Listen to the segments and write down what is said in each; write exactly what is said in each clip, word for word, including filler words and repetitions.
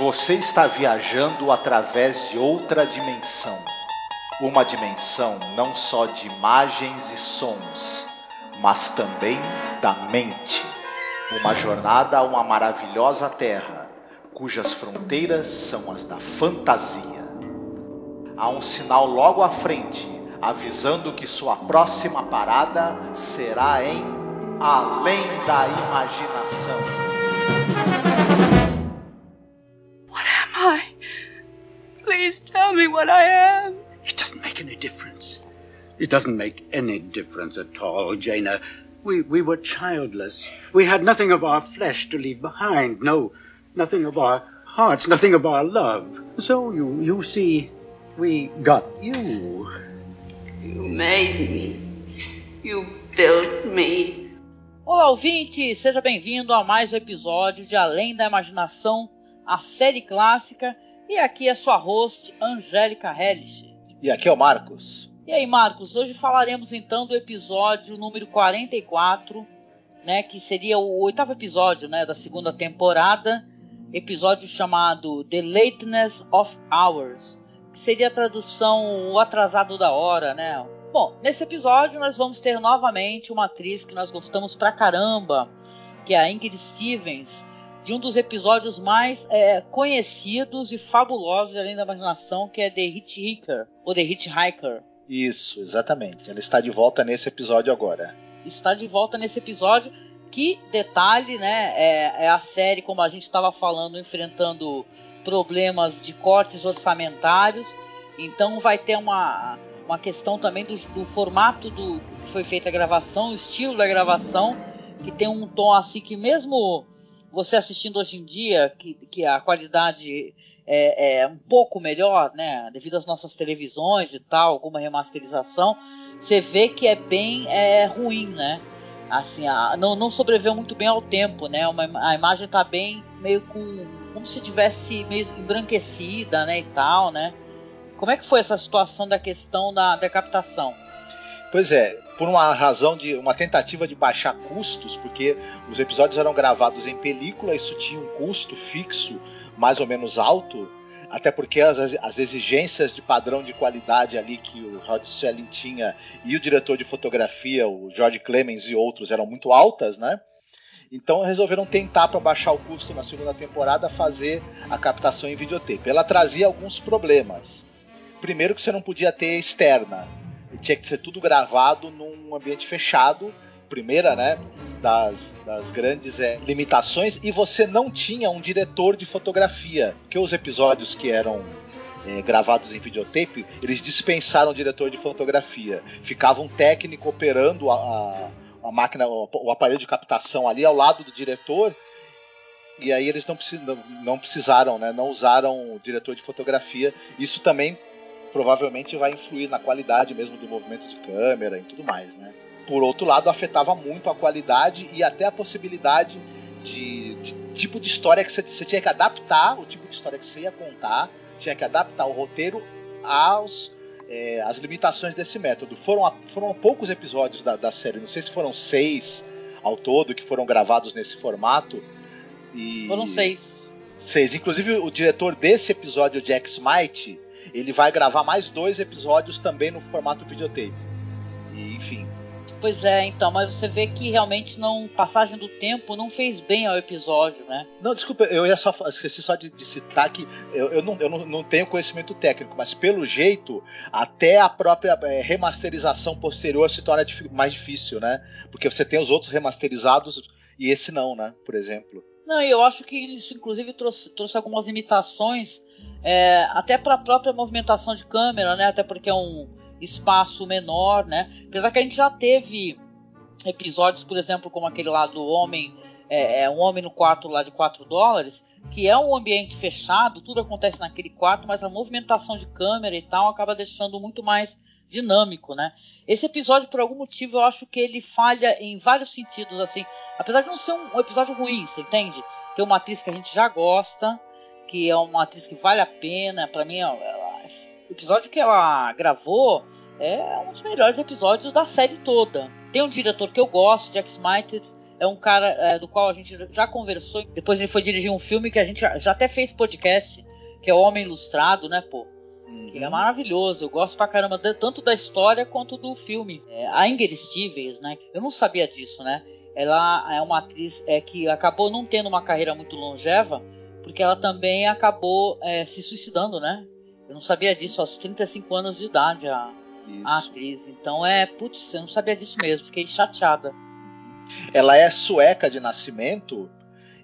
Você está viajando através de outra dimensão. Uma dimensão não só de imagens e sons, mas também da mente. Uma jornada a uma maravilhosa terra, cujas fronteiras são as da fantasia. Há um sinal logo à frente, avisando que sua próxima parada será em Além da Imaginação. Please tell me what I am. It doesn't make any difference. It doesn't make any difference at all, Jaina. We we were childless. We had nothing of our flesh to leave behind. No, nothing of our hearts, nothing of our love. So you, you see, we got you. You made me. You built me. Olá, ouvinte! Seja bem-vindo a mais um episódio de Além da Imaginação, a série clássica. E aqui é sua host, Angélica Hellish. E aqui é o Marcos. E aí, Marcos, hoje falaremos então do episódio número quarenta e quatro, né, que seria o oitavo episódio, né, da segunda temporada, episódio chamado The Lateness of the Hour, que seria a tradução O Atrasado da Hora, né? Bom, nesse episódio nós vamos ter novamente uma atriz que nós gostamos pra caramba, que é a Ingrid Stevens, de um dos episódios mais é, conhecidos e fabulosos Além da Imaginação, que é The Hitch-Hiker, ou The Hitch-Hiker. Isso, exatamente. Ela está de volta nesse episódio agora. Está de volta nesse episódio, que, detalhe, né, é, é a série, como a gente estava falando, enfrentando problemas de cortes orçamentários, então vai ter uma, uma questão também do, do formato do, que foi feita a gravação, o estilo da gravação, que tem um tom assim que mesmo... Você assistindo hoje em dia, que, que a qualidade é, é um pouco melhor, né? Devido às nossas televisões e tal, alguma remasterização, você vê que é bem é, ruim, né? Assim, a, não, não sobreviveu muito bem ao tempo, né? Uma, a imagem tá bem meio com... como se tivesse meio embranquecida, né? E tal, né? Como é que foi essa situação da questão da, da captação? Pois é, por uma razão de uma tentativa de baixar custos, porque os episódios eram gravados em película, isso tinha um custo fixo mais ou menos alto, até porque as, as exigências de padrão de qualidade ali que o Rod Serling tinha e o diretor de fotografia, o George Clemens e outros, eram muito altas, né? Então resolveram tentar, para baixar o custo na segunda temporada, fazer a captação em videotape. Ela trazia alguns problemas. Primeiro, que você não podia ter externa. Tinha que ser tudo gravado num ambiente fechado, primeira, né, das, das grandes é, limitações, e você não tinha um diretor de fotografia, porque os episódios que eram é, gravados em videotape, eles dispensaram o diretor de fotografia, ficava um técnico operando a, a máquina, o aparelho de captação ali ao lado do diretor, e aí eles não, precis, não, não precisaram, né, não usaram o diretor de fotografia. Isso também provavelmente vai influir na qualidade mesmo do movimento de câmera e tudo mais, né? Por outro lado, afetava muito a qualidade e até a possibilidade de, de tipo de história que você, você tinha que adaptar, o tipo de história que você ia contar, tinha que adaptar o roteiro aos, é, às limitações desse método. Foram, foram poucos episódios da, da série, não sei se foram seis ao todo que foram gravados nesse formato. E foram seis. Seis. Inclusive, o diretor desse episódio, Jack Smight, ele vai gravar mais dois episódios também no formato videotape. E, enfim. Pois é, então, mas você vê que realmente não, passagem do tempo não fez bem ao episódio, né? Não, desculpa, eu ia só, esqueci só de, de citar que eu, eu, não, eu não, não tenho conhecimento técnico, mas pelo jeito, até a própria é, remasterização posterior se torna mais difícil, né? Porque você tem os outros remasterizados e esse não, né? Por exemplo. Não, eu acho que isso inclusive trouxe, trouxe algumas limitações, é, até para a própria movimentação de câmera, né? Até porque é um espaço menor, né? Apesar que a gente já teve episódios, por exemplo, como aquele lá do homem, é, um homem no quarto lá de quatro dólares, que é um ambiente fechado, tudo acontece naquele quarto, mas a movimentação de câmera e tal acaba deixando muito mais dinâmico, né? Esse episódio, por algum motivo, eu acho que ele falha em vários sentidos, assim. Apesar de não ser um episódio ruim, você entende? Tem uma atriz que a gente já gosta, que é uma atriz que vale a pena. Pra mim, ela, o episódio que ela gravou é um dos melhores episódios da série toda. Tem um diretor que eu gosto, Jack Smight, é um cara é, do qual a gente já conversou. Depois ele foi dirigir um filme que a gente já até fez podcast, que é O Homem Ilustrado, né, pô? Uhum. Ele é maravilhoso, eu gosto pra caramba de, tanto da história quanto do filme. É, a Ingrid Stevens, né? Eu não sabia disso, né? Ela é uma atriz é, que acabou não tendo uma carreira muito longeva, porque ela também acabou é, se suicidando, né? Eu não sabia disso, aos trinta e cinco anos de idade a, a atriz. Então é, putz, eu não sabia disso mesmo, fiquei chateada. Ela é sueca de nascimento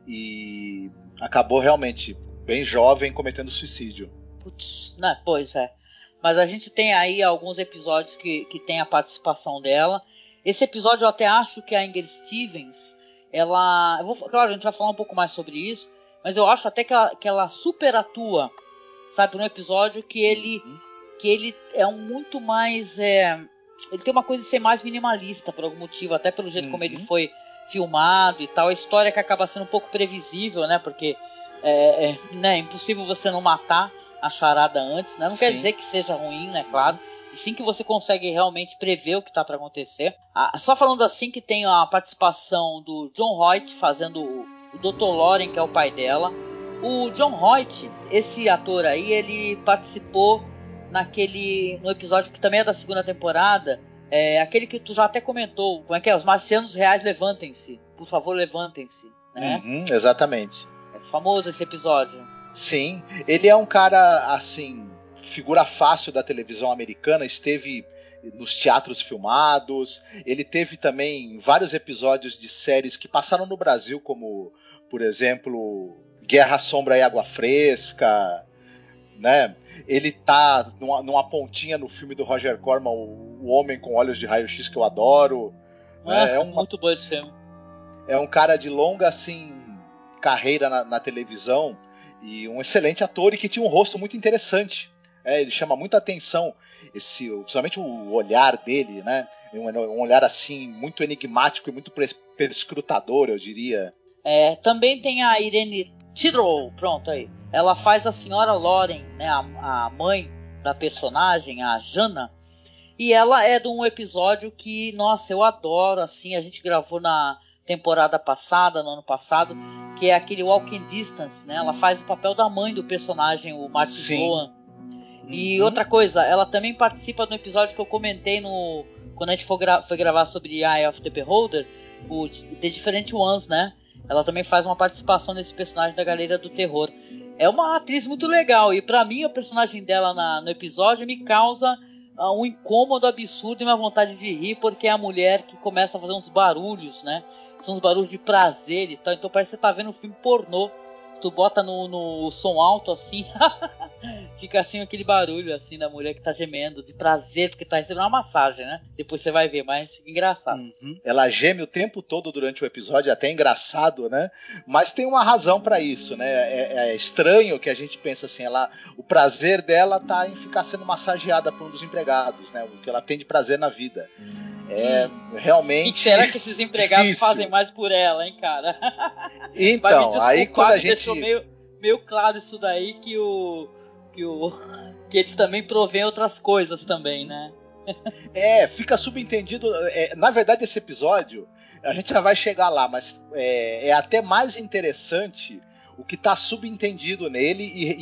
e acabou realmente bem jovem cometendo suicídio. Putz, né? Pois é. Mas a gente tem aí alguns episódios que, que tem a participação dela. Esse episódio eu até acho que a Ingrid Stevens, ela... Eu vou, claro, a gente vai falar um pouco mais sobre isso, mas eu acho até que ela, que ela superatua, sabe, um episódio que ele, uhum. que ele é um muito mais... É, ele tem uma coisa de ser mais minimalista, por algum motivo, até pelo jeito uhum. como ele foi filmado e tal. A história que acaba sendo um pouco previsível, né? Porque é, é né, impossível você não matar a charada antes, né? Não sim. quer dizer que seja ruim, né? Claro. E sim que você consegue realmente prever o que está para acontecer. Ah, só falando assim que tem a participação do John Hoyt fazendo o, o doutor Loren, que é o pai dela. O John Hoyt, esse ator aí, ele participou naquele, no episódio que também é da segunda temporada, é, aquele que tu já até comentou, como é que é? Os Marcianos Reais, Levantem-se. Por favor, levantem-se. Né? Uhum, exatamente. É famoso esse episódio. Sim, ele é um cara, assim, figura fácil da televisão americana, esteve nos teatros filmados, ele teve também vários episódios de séries que passaram no Brasil, como, por exemplo... Guerra, Sombra e Água Fresca, né? Ele tá numa, numa pontinha no filme do Roger Corman, o, o Homem com Olhos de Raio-X, que eu adoro. Ah, é um, muito bom esse filme. É um cara de longa, assim, carreira na, na televisão e um excelente ator e que tinha um rosto muito interessante. É, ele chama muita atenção, esse, principalmente o olhar dele, né? Um, um olhar, assim, muito enigmático e muito perscrutador, eu diria. É, também tem a Irene Tedrow, pronto aí. Ela faz a senhora Loren, né, a, a mãe da personagem, a Jana. E ela é de um episódio que, nossa, eu adoro, assim, a gente gravou na temporada passada, no ano passado, que é aquele Walking Distance, né? Ela faz o papel da mãe do personagem, o Martin Gohan. E uhum. outra coisa, ela também participa do episódio que eu comentei no quando a gente foi, gra- foi gravar sobre Eye of the Beholder, o The Different Ones, né? Ela também faz uma participação nesse personagem da Galeria do Terror. É uma atriz muito legal. E pra mim, a personagem dela na, no episódio me causa uh, um incômodo absurdo e uma vontade de rir, porque é a mulher que começa a fazer uns barulhos, né? São uns barulhos de prazer e tal. Então parece que você tá vendo um filme pornô. Tu bota no, no som alto, assim, fica assim aquele barulho, assim, da mulher que tá gemendo, de prazer, porque tá recebendo uma massagem, né? Depois você vai ver, mas fica engraçado. Uhum. Ela geme o tempo todo durante o episódio, até engraçado, né? Mas tem uma razão pra isso, né? É, é estranho que a gente pensa assim, ela, o prazer dela tá em ficar sendo massageada por um dos empregados, né? O que ela tem de prazer na vida. É, realmente. O que será que esses empregados difícil. Fazem mais por ela, hein, cara? Então, desculpar, aí quando a gente deixou meio, meio claro isso daí que o que o que eles também provêm outras coisas também, né? É, fica subentendido. É, na verdade, esse episódio a gente já vai chegar lá, mas é, é até mais interessante o que está subentendido nele e,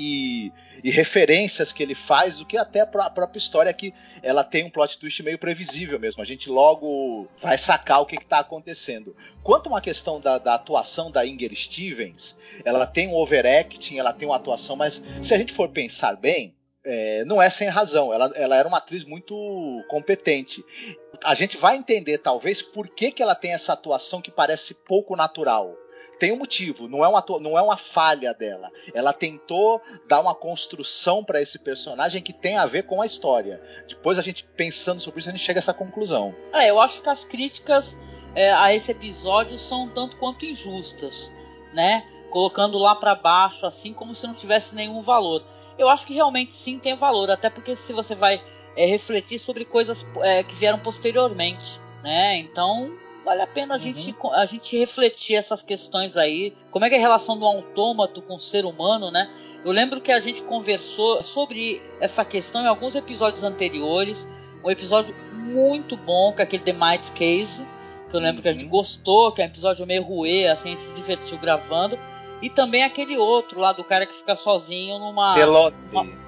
e, e referências que ele faz do que até a própria história, que ela tem um plot twist meio previsível mesmo. A gente logo vai sacar o que está acontecendo. Quanto a uma questão da, da atuação da Ingrid Stevens, ela tem um overacting, ela tem uma atuação, mas se a gente for pensar bem, é, não é sem razão. Ela, ela era uma atriz muito competente. A gente vai entender, talvez, por que, que ela tem essa atuação que parece pouco natural. Tem um motivo, não é uma, não é uma falha dela. Ela tentou dar uma construção para esse personagem que tem a ver com a história. Depois a gente pensando sobre isso, a gente chega a essa conclusão. É, eu acho que as críticas é, a esse episódio são tanto quanto injustas, né? Colocando lá para baixo, assim, como se não tivesse nenhum valor. Eu acho que realmente sim tem valor, até porque se você vai é, refletir sobre coisas é, que vieram posteriormente, né? Então... Vale a pena a, uhum. gente, a gente refletir essas questões aí. Como é que é a relação do autômato com o ser humano, né? Eu lembro que a gente conversou sobre essa questão em alguns episódios anteriores. Um episódio muito bom, que é aquele The Mighty Casey, que eu lembro uhum. que a gente gostou, que é um episódio meio ruê, assim, a gente se divertiu gravando. E também aquele outro lá do cara que fica sozinho numa... The Lonely.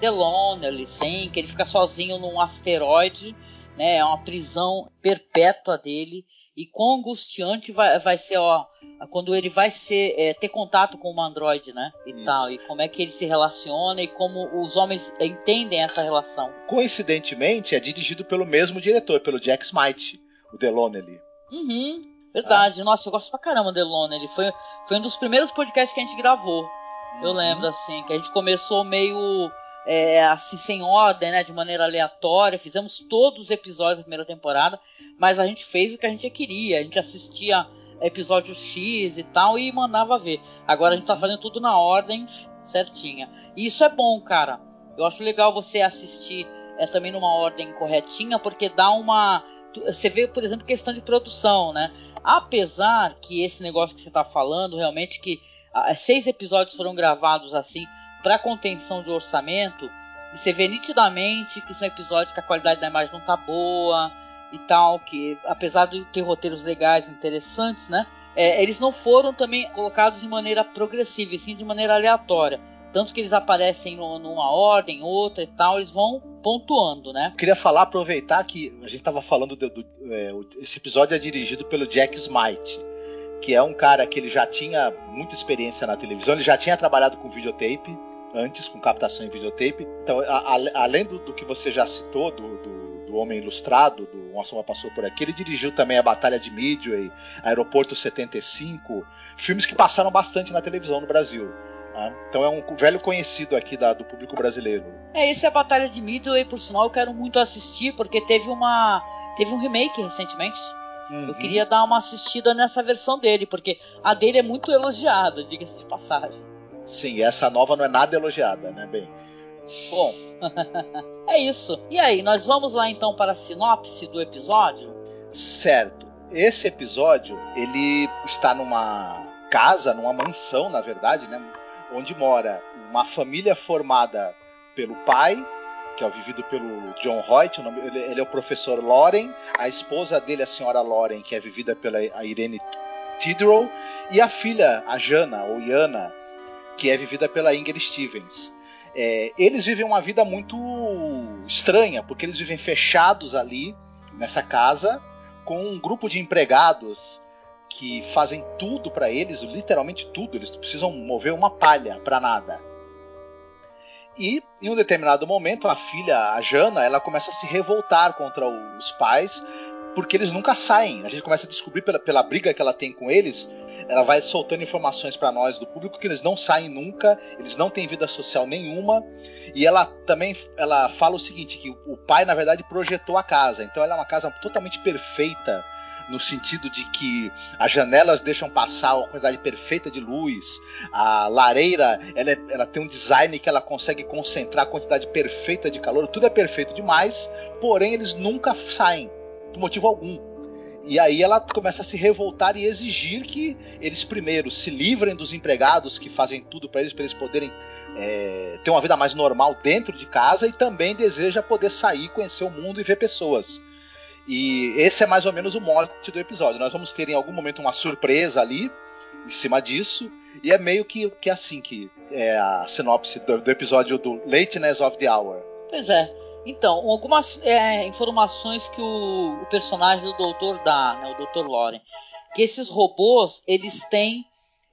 The Lonely, sim, que ele fica sozinho num asteroide, né, é uma prisão perpétua dele. E quão angustiante vai, vai ser, ó, quando ele vai ser, é, ter contato com uma androide, né, e Isso. tal, e como é que ele se relaciona e como os homens entendem essa relação. Coincidentemente, é dirigido pelo mesmo diretor, pelo Jack Smight, o The Lonely. Uhum, verdade. Ah. Nossa, eu gosto pra caramba do The Lonely. Foi, foi um dos primeiros podcasts que a gente gravou, uhum. eu lembro, assim, que a gente começou meio... É, assim, sem ordem, né, de maneira aleatória. Fizemos todos os episódios da primeira temporada, mas a gente fez o que a gente queria. A gente assistia episódio X e tal e mandava ver. Agora a gente tá fazendo tudo na ordem certinha. E isso é bom, cara. Eu acho legal você assistir é, também numa ordem corretinha, porque dá uma... Você vê, por exemplo, questão de produção, né? Apesar que esse negócio que você tá falando, realmente que seis episódios foram gravados assim para contenção de orçamento, você vê nitidamente que são episódios que a qualidade da imagem não tá boa e tal, que apesar de ter roteiros legais, interessantes, né, é, eles não foram também colocados de maneira progressiva, e sim de maneira aleatória. Tanto que eles aparecem no, numa ordem, outra e tal, eles vão pontuando, né? Eu queria falar, aproveitar que a gente tava falando, do, do, é, esse episódio é dirigido pelo Jack Smight, que é um cara que ele já tinha muita experiência na televisão, ele já tinha trabalhado com videotape, antes, com captação em videotape. Então, a, a, além do, do que você já citou, do, do, do Homem Ilustrado, do Uma Sombra Passou por Aqui, ele dirigiu também a Batalha de Midway, Aeroporto setenta e cinco, filmes que passaram bastante na televisão no Brasil. Né? Então, é um velho conhecido aqui da, do público brasileiro. É, esse é a Batalha de Midway, por sinal, eu quero muito assistir, porque teve, uma, teve um remake recentemente. Uhum. Eu queria dar uma assistida nessa versão dele, porque a dele é muito elogiada, diga-se de passagem. Sim, essa nova não é nada elogiada, né, bem? Bom, é isso. E aí, nós vamos lá então para a sinopse do episódio? Certo. Esse episódio, ele está numa casa, numa mansão, na verdade, né? Onde mora uma família formada pelo pai, que é vivido pelo John Hoyt, o nome, ele, ele é o professor Loren, a esposa dele, a senhora Loren, que é vivida pela a Irene Tedrow, e a filha, a Jana, ou Yana, que é vivida pela Ingrid Stevens. É, eles vivem uma vida muito estranha, porque eles vivem fechados ali, nessa casa, com um grupo de empregados que fazem tudo para eles, literalmente tudo, eles não precisam mover uma palha para nada. E, em um determinado momento, a filha, a Jana, ela começa a se revoltar contra os pais, porque eles nunca saem. A gente começa a descobrir pela, pela briga que ela tem com eles, ela vai soltando informações para nós do público que eles não saem nunca, eles não têm vida social nenhuma. E ela também ela fala o seguinte, que o pai na verdade projetou a casa, então ela é uma casa totalmente perfeita, no sentido de que as janelas deixam passar uma quantidade perfeita de luz, a lareira ela, é, ela tem um design que ela consegue concentrar a quantidade perfeita de calor, tudo é perfeito demais, porém eles nunca saem por motivo algum. E aí ela começa a se revoltar e exigir que eles primeiro se livrem dos empregados que fazem tudo para eles, para eles poderem é, ter uma vida mais normal dentro de casa, e também deseja poder sair, conhecer o mundo e ver pessoas. E esse é mais ou menos o mote do episódio. Nós vamos ter em algum momento uma surpresa ali em cima disso, e é meio que, que assim que é a sinopse do, do episódio do Lateness of the Hour. Pois é. Então, algumas é, informações que o, o personagem do doutor dá, né, o doutor Loren, que esses robôs, eles têm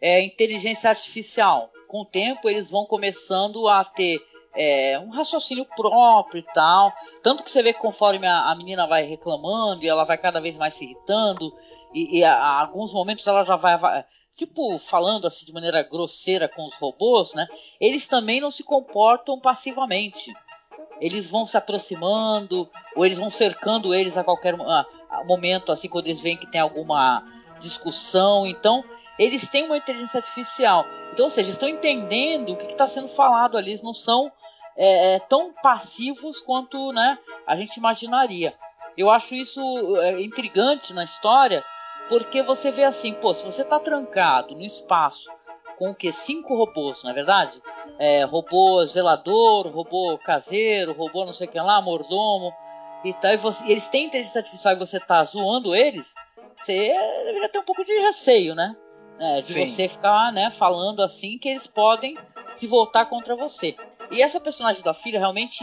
é, inteligência artificial. Com o tempo, eles vão começando a ter é, um raciocínio próprio e tal. Tanto que você vê que conforme a, a menina vai reclamando, e ela vai cada vez mais se irritando, e, e a, a alguns momentos ela já vai... vai tipo, falando assim de maneira grosseira com os robôs, né? Eles também não se comportam passivamente. Eles vão se aproximando, ou eles vão cercando eles a qualquer momento, assim, quando eles veem que tem alguma discussão. Então, eles têm uma inteligência artificial. Então, ou seja, eles estão entendendo o que está sendo falado ali. Eles não são é, tão passivos quanto, né, a gente imaginaria. Eu acho isso intrigante na história, porque você vê assim, pô, se você tá trancado no espaço com o quê? Cinco robôs, não é verdade? É, robô zelador, robô caseiro, robô não sei o que lá, mordomo e tal. E, você, e eles têm inteligência artificial e você tá zoando eles, você deveria ter um pouco de receio, né? É, de Sim. você ficar, né, falando assim que eles podem se voltar contra você. E essa personagem da filha realmente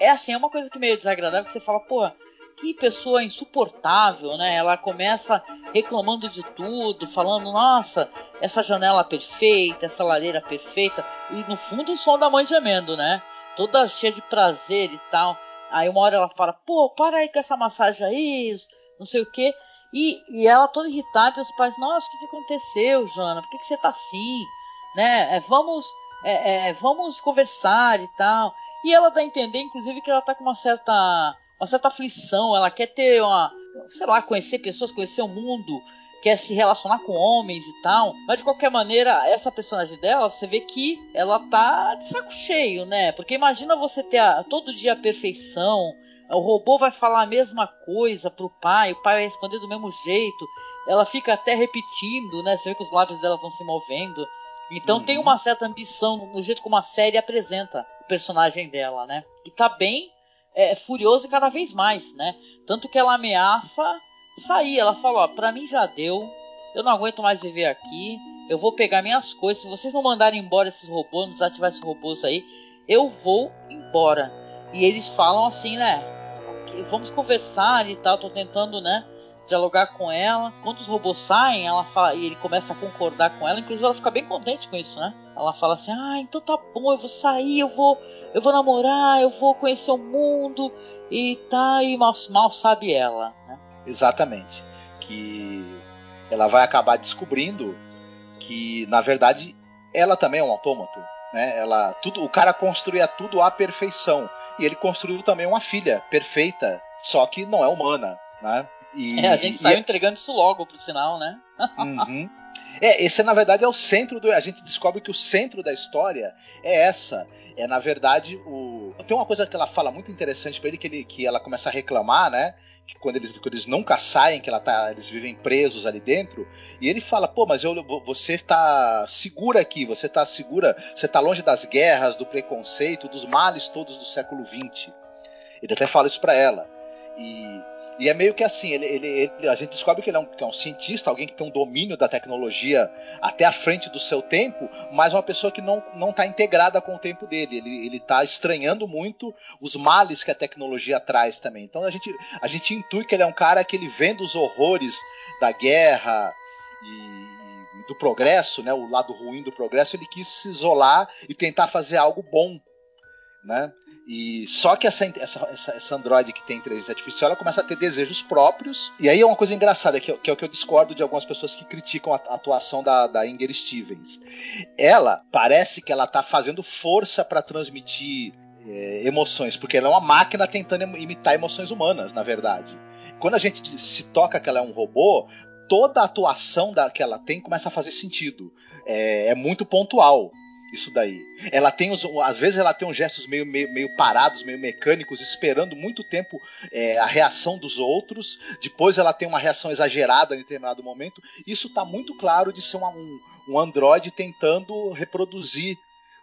é assim, é uma coisa que meio desagradável, que você fala, pô, que pessoa insuportável, né? Ela começa reclamando de tudo, falando, nossa, essa janela perfeita, essa lareira perfeita, e no fundo o som da mãe gemendo, né? Toda cheia de prazer e tal. Aí uma hora ela fala, pô, para aí com essa massagem aí, não sei o quê. E, e ela toda irritada, e os pais, nossa, o que, que aconteceu, Jana? Por que, que você tá assim? Né? É, vamos, é, é, vamos conversar e tal. E ela dá a entender, inclusive, que ela tá com uma certa, uma certa aflição. Ela quer ter uma, sei lá, conhecer pessoas, conhecer o mundo, quer se relacionar com homens e tal. Mas, de qualquer maneira, essa personagem dela, você vê que ela tá de saco cheio, né? Porque imagina você ter a, todo dia a perfeição. O robô vai falar a mesma coisa pro pai, o pai vai responder do mesmo jeito. Ela fica até repetindo, né? Você vê que os lábios dela estão se movendo. Então uhum. tem uma certa ambição no jeito como a série apresenta o personagem dela, né? Que tá bem é, furioso cada vez mais, né? Tanto que ela ameaça sair. Ela fala, ó, pra mim já deu. Eu não aguento mais viver aqui. Eu vou pegar minhas coisas. Se vocês não mandarem embora esses robôs, não desativar esses robôs aí, eu vou embora. E eles falam assim, né? Vamos conversar e tal, tô tentando, né, dialogar com ela. Quando os robôs saem, ela fala, e ele começa a concordar com ela, inclusive ela fica bem contente com isso, né? Ela fala assim, ah, então tá bom, eu vou sair, eu vou, eu vou namorar, eu vou conhecer o mundo e tá, e mal, mal sabe ela, né? Exatamente, que ela vai acabar descobrindo que, na verdade, ela também é um autômato, né? Ela, tudo, o cara construía tudo à perfeição. E ele construiu também uma filha perfeita, só que não é humana, né? E, é, a gente saiu e... entregando isso logo, por sinal, né? Uhum. É, esse na verdade é o centro do... A gente descobre que o centro da história é essa. É, na verdade, o... Tem uma coisa que ela fala muito interessante pra ele, que, ele, que ela começa a reclamar, né? Que quando eles, quando eles nunca saem, que ela tá, eles vivem presos ali dentro, e ele fala, pô, mas eu, você tá segura aqui, você tá segura, você tá longe das guerras, do preconceito, dos males todos do século vinte. Ele até fala isso pra ela. E, e é meio que assim, ele, ele, ele, a gente descobre que ele é um, que é um cientista, alguém que tem um domínio da tecnologia até à frente do seu tempo, mas uma pessoa que não, não tá integrada com o tempo dele. Ele, ele tá estranhando muito os males que a tecnologia traz também. Então a gente, a gente intui que ele é um cara que ele vendo os horrores da guerra e, e do progresso, né, o lado ruim do progresso, ele quis se isolar e tentar fazer algo bom, né? E só que essa, essa, essa, essa androide que tem inteligência artificial, ela começa a ter desejos próprios. E aí é uma coisa engraçada, que, que é o que eu discordo de algumas pessoas que criticam a, a atuação da, da Ingrid Stevens. Ela parece que ela tá fazendo força para transmitir é, emoções, porque ela é uma máquina tentando imitar emoções humanas, na verdade. Quando a gente se toca que ela é um robô, toda a atuação da, que ela tem começa a fazer sentido. É, é muito pontual. Isso daí. Ela tem os, às vezes ela tem uns gestos meio, meio, meio parados, meio mecânicos, esperando muito tempo é, a reação dos outros. Depois ela tem uma reação exagerada em determinado momento. Isso está muito claro de ser uma, um, um androide tentando reproduzir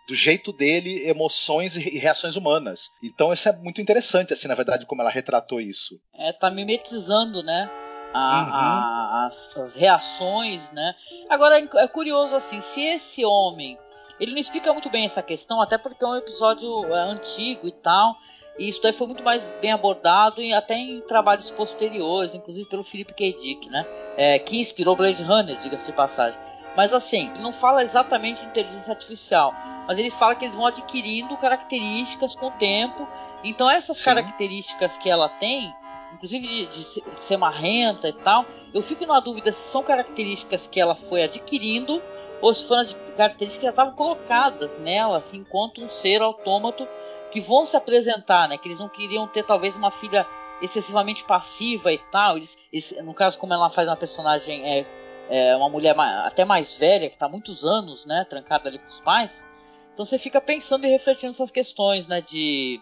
do jeito dele emoções e reações humanas. Então isso é muito interessante, assim, na verdade, como ela retratou isso. É, tá mimetizando, né? A, uhum. a, as, as reações, né? Agora é curioso assim, se esse homem, ele não explica muito bem essa questão, até porque é um episódio é, antigo e tal, e isso daí foi muito mais bem abordado e até em trabalhos posteriores, inclusive pelo Philip K. Dick, né? É, que inspirou Blade Runner, diga-se de passagem. Mas assim, ele não fala exatamente de inteligência artificial, mas ele fala que eles vão adquirindo características com o tempo. Então essas Sim. características que ela tem, inclusive de, de ser marrenta e tal, eu fico na dúvida se são características que ela foi adquirindo ou se foram características que já estavam colocadas nela, assim, enquanto um ser autômato que vão se apresentar, né? Que eles não queriam ter talvez uma filha excessivamente passiva e tal. Eles, eles, no caso, como ela faz uma personagem, é, é uma mulher até mais velha, que está há muitos anos, né, trancada ali com os pais, então você fica pensando e refletindo essas questões, né, de,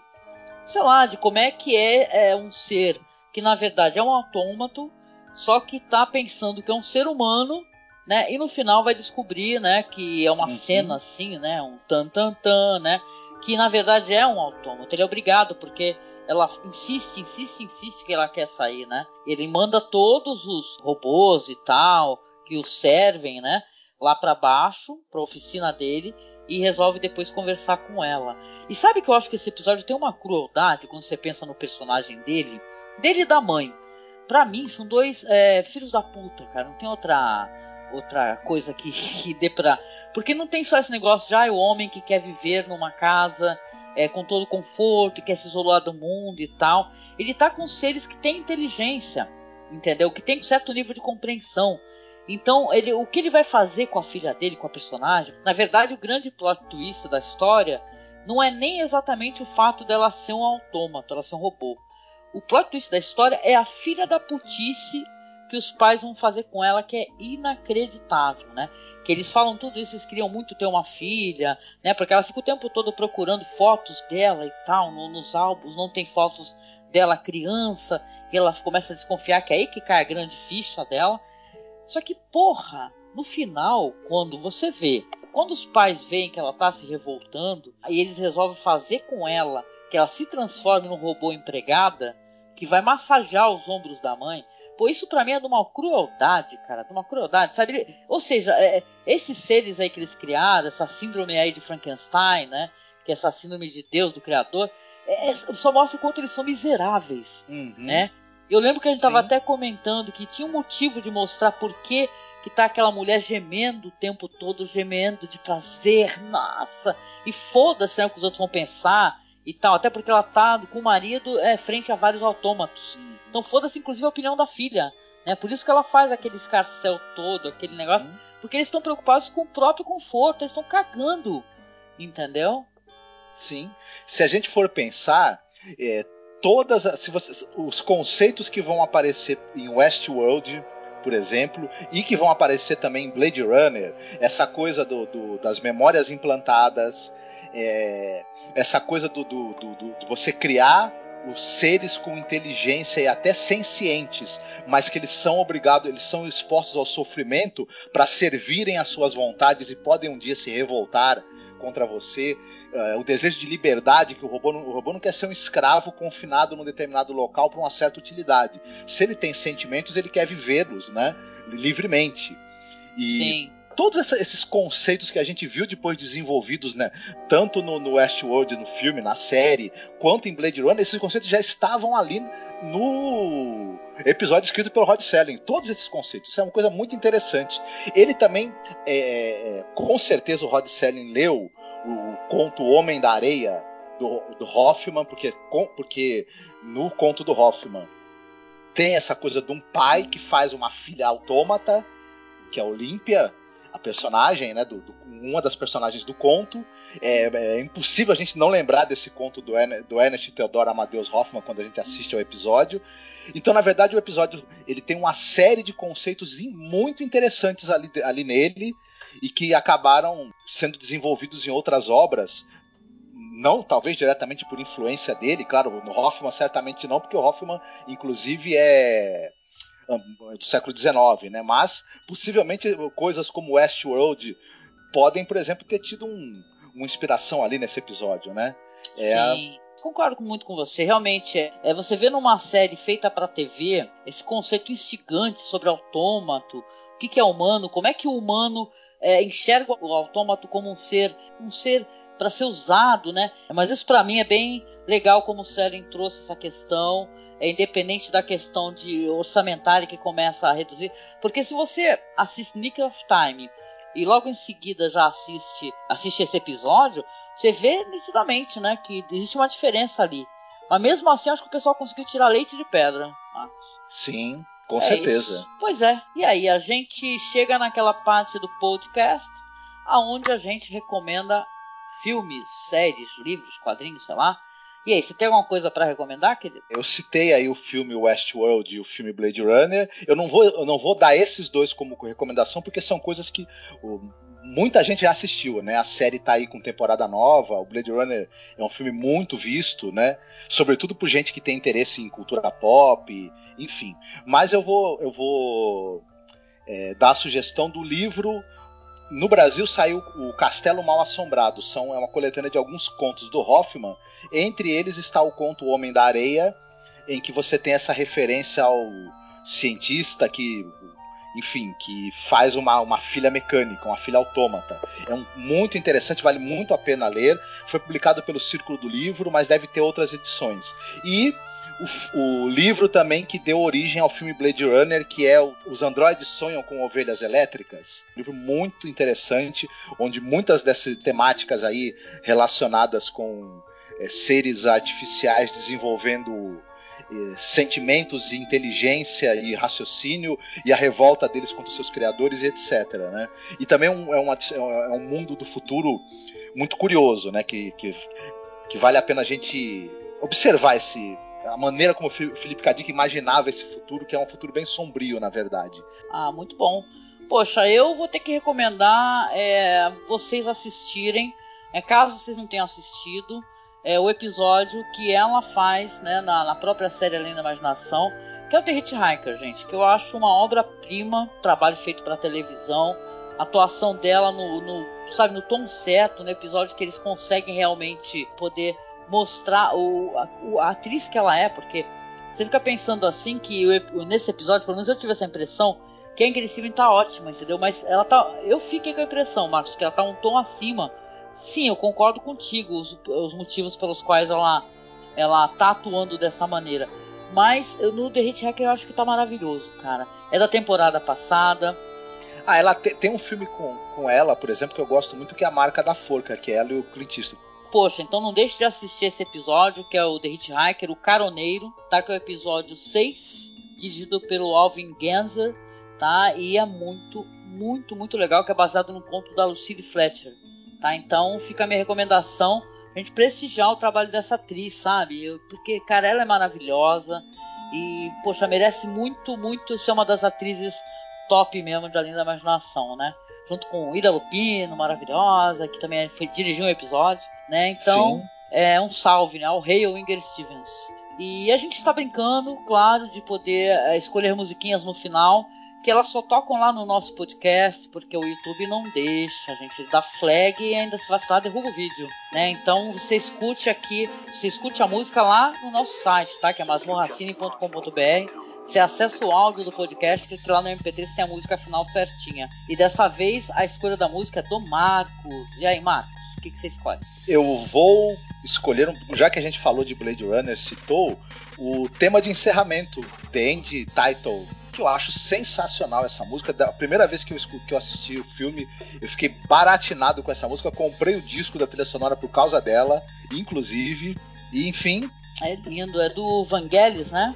sei lá, de como é que é, é um ser que na verdade é um autômato, só que tá pensando que é um ser humano, né? E no final vai descobrir, né, que é uma uhum. cena assim, né, um tan tan tan, né, que na verdade é um autômato. Ele é obrigado porque ela insiste, insiste, insiste que ela quer sair, né? Ele manda todos os robôs e tal, que o servem, né? Lá pra baixo, pra oficina dele, e resolve depois conversar com ela. E sabe que eu acho que esse episódio tem uma crueldade quando você pensa no personagem dele, dele e da mãe. Pra mim, são dois é, filhos da puta, cara. Não tem outra, outra coisa que, que dê pra... Porque não tem só esse negócio de ah, é o homem que quer viver numa casa é, com todo conforto, quer se isolar do mundo e tal. Ele tá com seres que têm inteligência, entendeu? Que tem um certo nível de compreensão. Então, ele, o que ele vai fazer com a filha dele, com a personagem... Na verdade, o grande plot twist da história não é nem exatamente o fato dela ser um autômato, ela ser um robô. O plot twist da história é a filha da putice que os pais vão fazer com ela, que é inacreditável, né? Que eles falam tudo isso, eles queriam muito ter uma filha, né? Porque ela fica o tempo todo procurando fotos dela e tal, no, nos álbuns, não tem fotos dela criança, e ela começa a desconfiar que é aí que cai a grande ficha dela. Só que, porra, no final, quando você vê, quando os pais veem que ela tá se revoltando, aí eles resolvem fazer com ela que ela se transforme num robô empregada que vai massagear os ombros da mãe. Pô, isso pra mim é de uma crueldade, cara, de uma crueldade, sabe? Ou seja, é, esses seres aí que eles criaram, essa síndrome aí de Frankenstein, né? Que é essa síndrome de Deus, do Criador, é, é, só mostra o quanto eles são miseráveis, uhum. né? Eu lembro que a gente estava até comentando que tinha um motivo de mostrar por que que tá aquela mulher gemendo o tempo todo, gemendo de prazer, nossa, e foda-se, né, o que os outros vão pensar e tal, até porque ela tá com o marido é, frente a vários autômatos. Uhum. Então foda-se, inclusive, a opinião da filha, né? Por isso que ela faz aquele escarcel todo, aquele negócio, uhum. porque eles estão preocupados com o próprio conforto, eles estão cagando, entendeu? Sim. Se a gente for pensar... É... Todas as, se você, os conceitos que vão aparecer em Westworld, por exemplo, e que vão aparecer também em Blade Runner, essa coisa do, do, das memórias implantadas, é, essa coisa do, do, do, do, do você criar os seres com inteligência e até sencientes, mas que eles são obrigados, eles são expostos ao sofrimento para servirem às suas vontades e podem um dia se revoltar contra você, uh, o desejo de liberdade, que o robô, não, o robô não quer ser um escravo confinado num determinado local para uma certa utilidade. Se ele tem sentimentos, ele quer vivê-los, né, livremente. E Sim. todos essa, esses conceitos que a gente viu depois desenvolvidos, né, tanto no, no Westworld, no filme, na série, quanto em Blade Runner, esses conceitos já estavam ali no episódio escrito pelo Rod Serling. Todos esses conceitos, isso é uma coisa muito interessante. Ele também, é, com certeza, o Rod Serling leu o conto O Homem da Areia do, do Hoffmann, porque, porque no conto do Hoffmann tem essa coisa de um pai que faz uma filha autômata, que é a Olímpia, a personagem, né, do, do, uma das personagens do conto. É, é impossível a gente não lembrar desse conto do, do Ernest Theodor Amadeus Hoffmann quando a gente assiste ao episódio. Então, na verdade, o episódio ele tem uma série de conceitos muito interessantes ali, ali nele, e que acabaram sendo desenvolvidos em outras obras, não talvez diretamente por influência dele, claro, no Hoffmann certamente não, porque o Hoffmann, inclusive, é... do século dezenove, né? Mas possivelmente coisas como Westworld podem, por exemplo, ter tido um, uma inspiração ali nesse episódio, né? É... Sim, concordo muito com você. Realmente, é, é você vê numa série feita para T V esse conceito instigante sobre autômato, o que, que é humano, como é que o humano é, enxerga o autômato como um ser, um ser para ser usado, né? Mas isso para mim é bem legal como o Serling trouxe essa questão. É independente da questão de orçamentária que começa a reduzir. Porque se você assiste Nick of Time e logo em seguida já assiste, assiste esse episódio, você vê nitidamente, né, que existe uma diferença ali. Mas mesmo assim, acho que o pessoal conseguiu tirar leite de pedra, Marcos. Sim, com é certeza. Isso. Pois é. E aí, a gente chega naquela parte do podcast onde a gente recomenda filmes, séries, livros, quadrinhos, sei lá. E aí, você tem alguma coisa para recomendar, querido? Eu citei aí o filme Westworld e o filme Blade Runner. Eu não vou, eu não vou dar esses dois como recomendação, porque são coisas que oh, muita gente já assistiu, né? A série tá aí com temporada nova. O Blade Runner é um filme muito visto, né? Sobretudo por gente que tem interesse em cultura pop, enfim. Mas eu vou, eu vou é, dar a sugestão do livro No Brasil saiu O Castelo Mal Assombrado, são, é uma coletânea de alguns contos do Hoffmann, entre eles está o conto O Homem da Areia, em que você tem essa referência ao cientista que, enfim, que faz uma, uma filha mecânica, uma filha autômata. É um, muito interessante, vale muito a pena ler, foi publicado pelo Círculo do Livro, mas deve ter outras edições. E o, o livro também que deu origem ao filme Blade Runner, que é Os Androides Sonham com Ovelhas Elétricas. Um livro muito interessante, onde muitas dessas temáticas aí relacionadas com é, seres artificiais desenvolvendo é, sentimentos e inteligência e raciocínio e a revolta deles contra seus criadores e etcétera, né? E também um, é, uma, é um mundo do futuro muito curioso, né? Que, que, que vale a pena a gente observar esse... a maneira como o Philip K. Dick imaginava esse futuro, que é um futuro bem sombrio, na verdade. Ah, muito bom. Poxa, eu vou ter que recomendar é, vocês assistirem, é, caso vocês não tenham assistido, é, o episódio que ela faz, né, na, na própria série Além da Imaginação, que é o The Hitch-Hiker, gente, que eu acho uma obra-prima, trabalho feito para televisão, atuação dela no, no, sabe, no tom certo, no episódio que eles conseguem realmente poder... mostrar o, a, a atriz que ela é, porque você fica pensando assim que eu, nesse episódio, pelo menos eu tive essa impressão que a Ingrid Stevens tá ótima, entendeu? Mas ela tá, eu fiquei com a impressão, Marcos, que ela tá um tom acima. Sim, eu concordo contigo, os, os motivos pelos quais ela, ela tá atuando dessa maneira, mas no The Hitch-Hiker eu acho que tá maravilhoso, cara. É da temporada passada. Ah, ela te, tem um filme com, com ela, por exemplo, que eu gosto muito, que é A Marca da Forca, que é ela e o Clint Eastwood. Poxa, então não deixe de assistir esse episódio, que é o The Hitch-Hiker, o Caroneiro, tá? Que é o episódio seis, dirigido pelo Alvin Ganser, tá? E é muito, muito, muito legal, que é baseado no conto da Lucille Fletcher, tá? Então fica a minha recomendação, a gente prestigiar o trabalho dessa atriz, sabe? Eu, porque, cara, ela é maravilhosa e, poxa, merece muito, muito ser uma das atrizes top mesmo de Além da Imaginação, né? Junto com Ida Lupino, maravilhosa, que também foi dirigir um episódio, né? Então, sim, é um salve, né? Ao rei Ingrid Stevens. E a gente está brincando, claro, de poder escolher musiquinhas no final, que elas só tocam lá no nosso podcast, porque o YouTube não deixa, a gente dá flag e ainda se vacilar, derruba o vídeo, né? Então, você escute aqui, você escute a música lá no nosso site, tá? Que é masmorra cine ponto com ponto b r. Você acessa o áudio do podcast, que lá no M P três tem a música final certinha. E dessa vez, a escolha da música é do Marcos. E aí, Marcos, o que, que você escolhe? Eu vou escolher, um, já que a gente falou de Blade Runner, citou o tema de encerramento, The End Title, que eu acho sensacional essa música. Da primeira vez que eu, que eu assisti o filme, eu fiquei baratinado com essa música. Comprei o disco da trilha sonora por causa dela, inclusive. E, enfim... É lindo, é do Vangelis, né?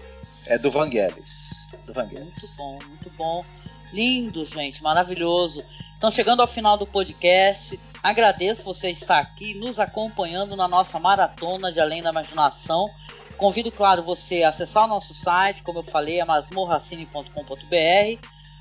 É do Vangelis, do Vangelis. Muito bom, muito bom. Lindo, gente, maravilhoso. Então, chegando ao final do podcast, agradeço você estar aqui nos acompanhando na nossa maratona de Além da Imaginação. Convido, claro, você a acessar o nosso site, como eu falei, é masmorra cine ponto com ponto b r.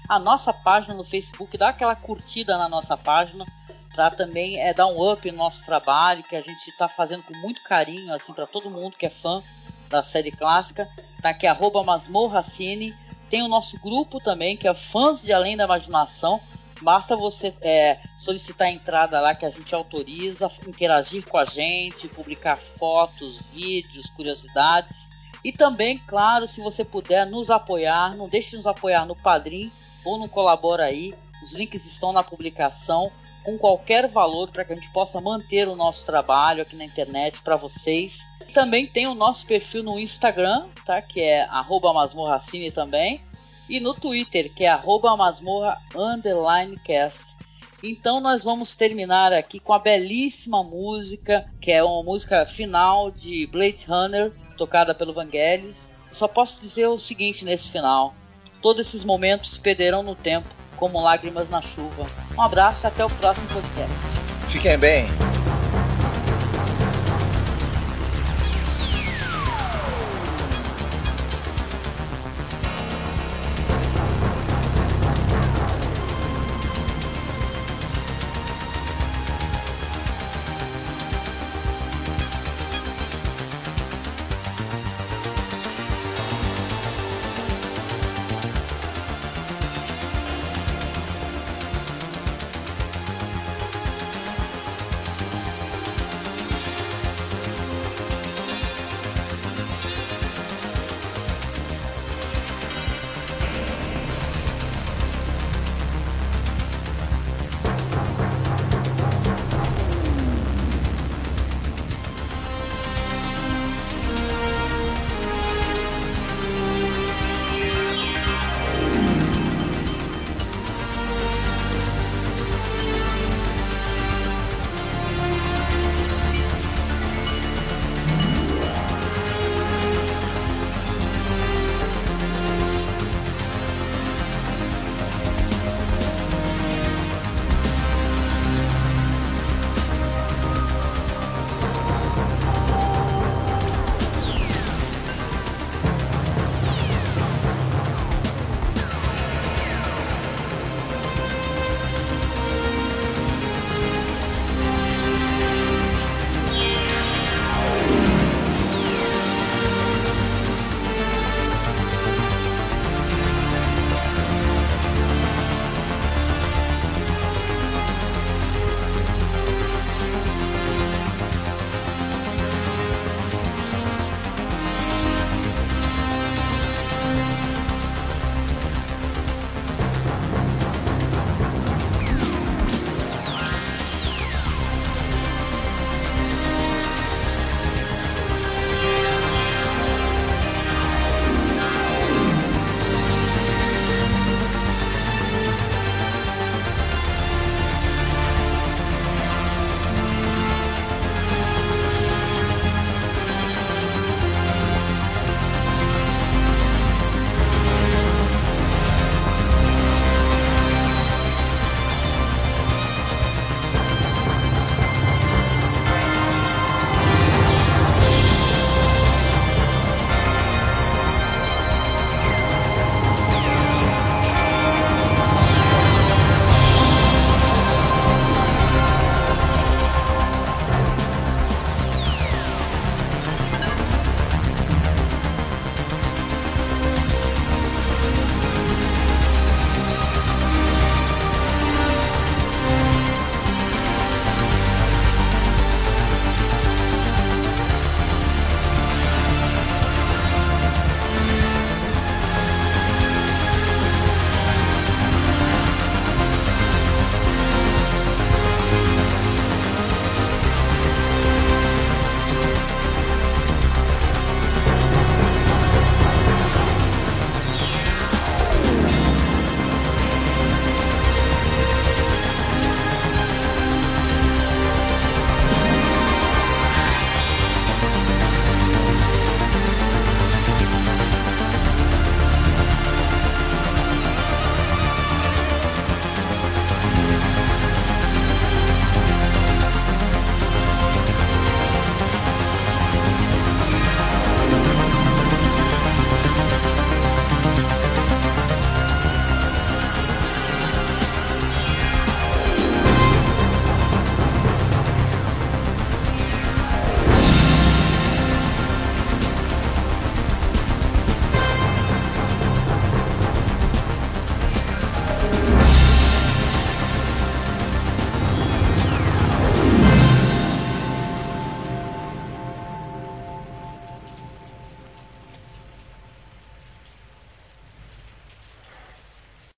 A nossa página no Facebook, dá aquela curtida na nossa página, para também é, dar um up no nosso trabalho, que a gente está fazendo com muito carinho, assim, para todo mundo que é fã da série clássica, tá aqui, arroba MasmorraCine. Tem o nosso grupo também, que é Fãs de Além da Imaginação. Basta você é, solicitar a entrada lá, que a gente autoriza, interagir com a gente, publicar fotos, vídeos, curiosidades. E também, claro, se você puder nos apoiar, não deixe de nos apoiar no Padrim ou no Colabora aí. Os links estão na publicação, com qualquer valor, para que a gente possa manter o nosso trabalho aqui na internet para vocês. E também tem o nosso perfil no Instagram, tá? Que é arroba masmorracine também. E no Twitter, que é arroba masmorra underline cast. Então nós vamos terminar aqui com a belíssima música, que é uma música final de Blade Runner, tocada pelo Vangelis. Só posso dizer o seguinte nesse final: todos esses momentos se perderão no tempo, como lágrimas na chuva. Um abraço e até o próximo podcast. Fiquem bem.